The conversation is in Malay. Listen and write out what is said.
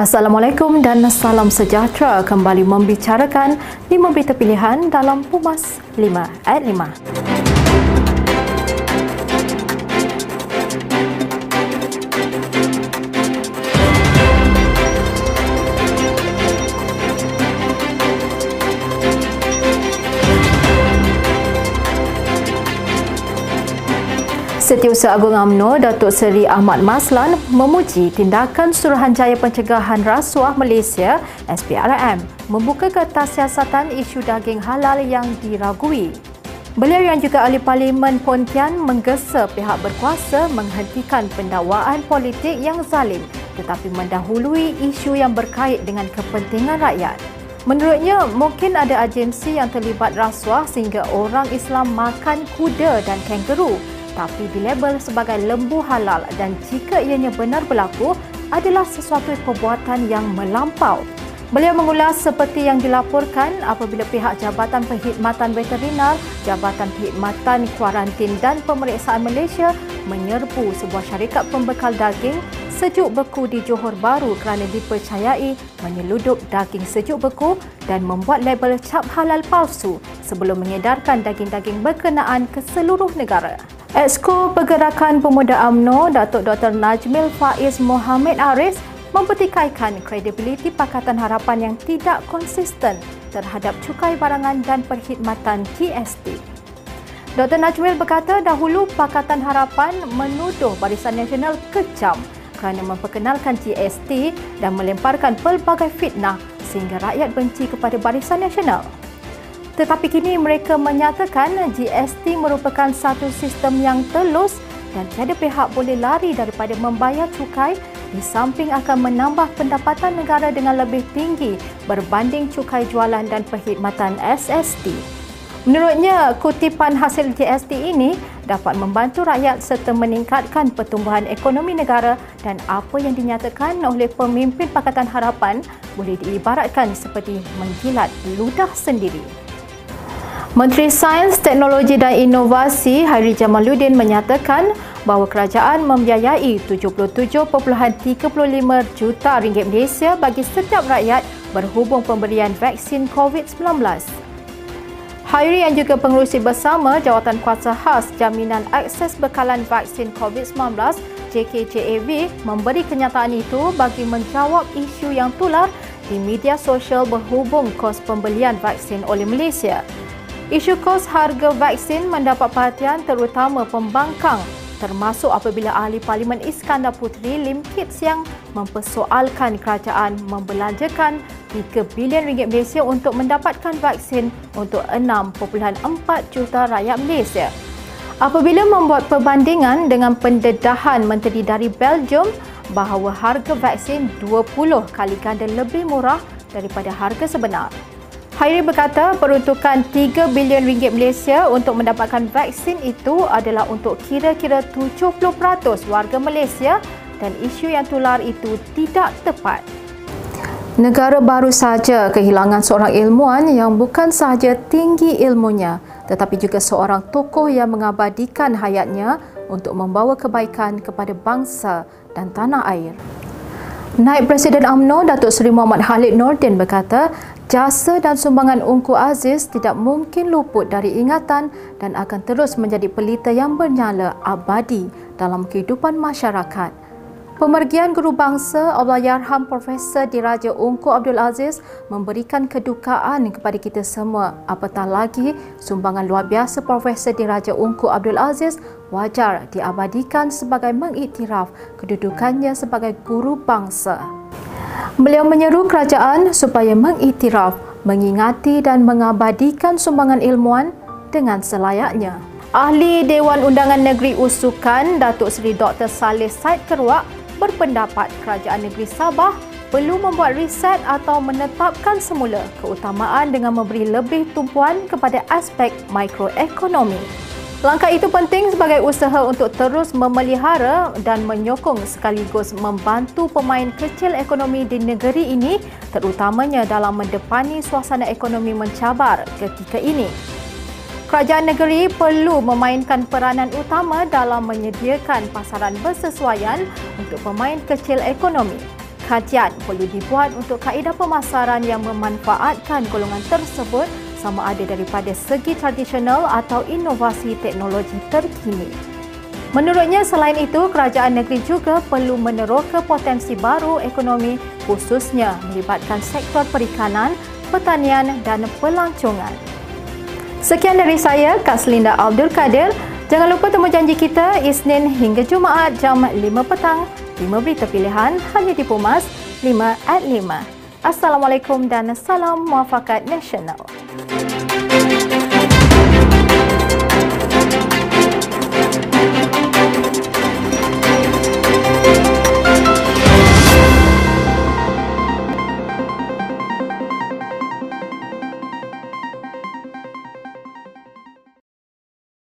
Assalamualaikum dan salam sejahtera, kembali membicarakan 5 berita pilihan dalam Pumas 5 @ 5. Setiausaha Agong UMNO, Datuk Seri Ahmad Maslan memuji tindakan Suruhanjaya Pencegahan Rasuah Malaysia SPRM membuka kertas siasatan isu daging halal yang diragui. Beliau yang juga ahli Parlimen Pontian menggesa pihak berkuasa menghentikan pendakwaan politik yang zalim tetapi mendahului isu yang berkait dengan kepentingan rakyat. Menurutnya, mungkin ada agensi yang terlibat rasuah sehingga orang Islam makan kuda dan kangaroo, tapi dilabel sebagai lembu halal dan jika ianya benar berlaku adalah sesuatu perbuatan yang melampau. Beliau mengulas seperti yang dilaporkan apabila pihak Jabatan Perkhidmatan Veterinar, Jabatan Perkhidmatan Kuarantin dan Pemeriksaan Malaysia menyerbu sebuah syarikat pembekal daging sejuk beku di Johor Bahru kerana dipercayai menyeludup daging sejuk beku dan membuat label cap halal palsu sebelum mengedarkan daging-daging berkenaan ke seluruh negara. Exco Pergerakan Pemuda UMNO, Datuk Dr. Najmil Faiz Muhammad Aris mempertikaikan kredibiliti Pakatan Harapan yang tidak konsisten terhadap cukai barangan dan perkhidmatan GST. Dr. Najmil berkata dahulu Pakatan Harapan menuduh Barisan Nasional kecam kerana memperkenalkan GST dan melemparkan pelbagai fitnah sehingga rakyat benci kepada Barisan Nasional. Tetapi kini mereka menyatakan GST merupakan satu sistem yang telus dan tiada pihak boleh lari daripada membayar cukai di samping akan menambah pendapatan negara dengan lebih tinggi berbanding cukai jualan dan perkhidmatan SST. Menurutnya, kutipan hasil GST ini dapat membantu rakyat serta meningkatkan pertumbuhan ekonomi negara dan apa yang dinyatakan oleh pemimpin Pakatan Harapan boleh diibaratkan seperti mengkilat ludah sendiri. Menteri Sains, Teknologi dan Inovasi Khairy Jamaluddin menyatakan bahawa kerajaan membiayai RM77.35 juta Malaysia bagi setiap rakyat berhubung pemberian vaksin COVID-19. Khairy yang juga pengurusi bersama Jawatan Kuasa Khas Jaminan Akses Bekalan Vaksin COVID-19 JKJAV memberi kenyataan itu bagi menjawab isu yang tular di media sosial berhubung kos pembelian vaksin oleh Malaysia. Isu kos harga vaksin mendapat perhatian terutama pembangkang, termasuk apabila ahli Parlimen Iskandar Puteri Lim Kit Siang mempersoalkan kerajaan membelanjakan RM3 bilion Malaysia untuk mendapatkan vaksin untuk 6.4 juta rakyat Malaysia. Apabila membuat perbandingan dengan pendedahan menteri dari Belgium bahawa harga vaksin 20 kali ganda lebih murah daripada harga sebenar. Khairy berkata peruntukan RM3 bilion Malaysia untuk mendapatkan vaksin itu adalah untuk kira-kira 70% warga Malaysia dan isu yang tular itu tidak tepat. Negara baru saja kehilangan seorang ilmuwan yang bukan sahaja tinggi ilmunya tetapi juga seorang tokoh yang mengabadikan hayatnya untuk membawa kebaikan kepada bangsa dan tanah air. Naib Presiden UMNO, Datuk Seri Muhammad Khalid Nordin berkata, jasa dan sumbangan Ungku Aziz tidak mungkin luput dari ingatan dan akan terus menjadi pelita yang bernyala abadi dalam kehidupan masyarakat. Pemergian Guru Bangsa Allahyarham Profesor Diraja Ungku Abdul Aziz memberikan kedukaan kepada kita semua, apatah lagi sumbangan luar biasa Profesor Diraja Ungku Abdul Aziz wajar diabadikan sebagai mengiktiraf kedudukannya sebagai guru bangsa. Beliau menyeru kerajaan supaya mengiktiraf, mengingati dan mengabadikan sumbangan ilmuwan dengan selayaknya. Ahli Dewan Undangan Negeri Usukan, Datuk Seri Dr. Saleh Said Keruak berpendapat kerajaan negeri Sabah perlu membuat riset atau menetapkan semula keutamaan dengan memberi lebih tumpuan kepada aspek mikroekonomi. Langkah itu penting sebagai usaha untuk terus memelihara dan menyokong sekaligus membantu pemain kecil ekonomi di negeri ini terutamanya dalam mendepani suasana ekonomi mencabar ketika ini. Kerajaan negeri perlu memainkan peranan utama dalam menyediakan pasaran bersesuaian untuk pemain kecil ekonomi. perhatian perlu dibuat untuk kaedah pemasaran yang memanfaatkan golongan tersebut sama ada daripada segi tradisional atau inovasi teknologi terkini. Menurutnya, selain itu, kerajaan negeri juga perlu meneroka potensi baru ekonomi khususnya melibatkan sektor perikanan, pertanian dan pelancongan. Sekian dari saya, Kaslinda Abdul Kadir. Jangan lupa temu janji kita Isnin hingga Jumaat jam 5 petang. 5 berita pilihan hanya di Pumas 5 @ 5. Assalamualaikum dan salam muafakat nasional.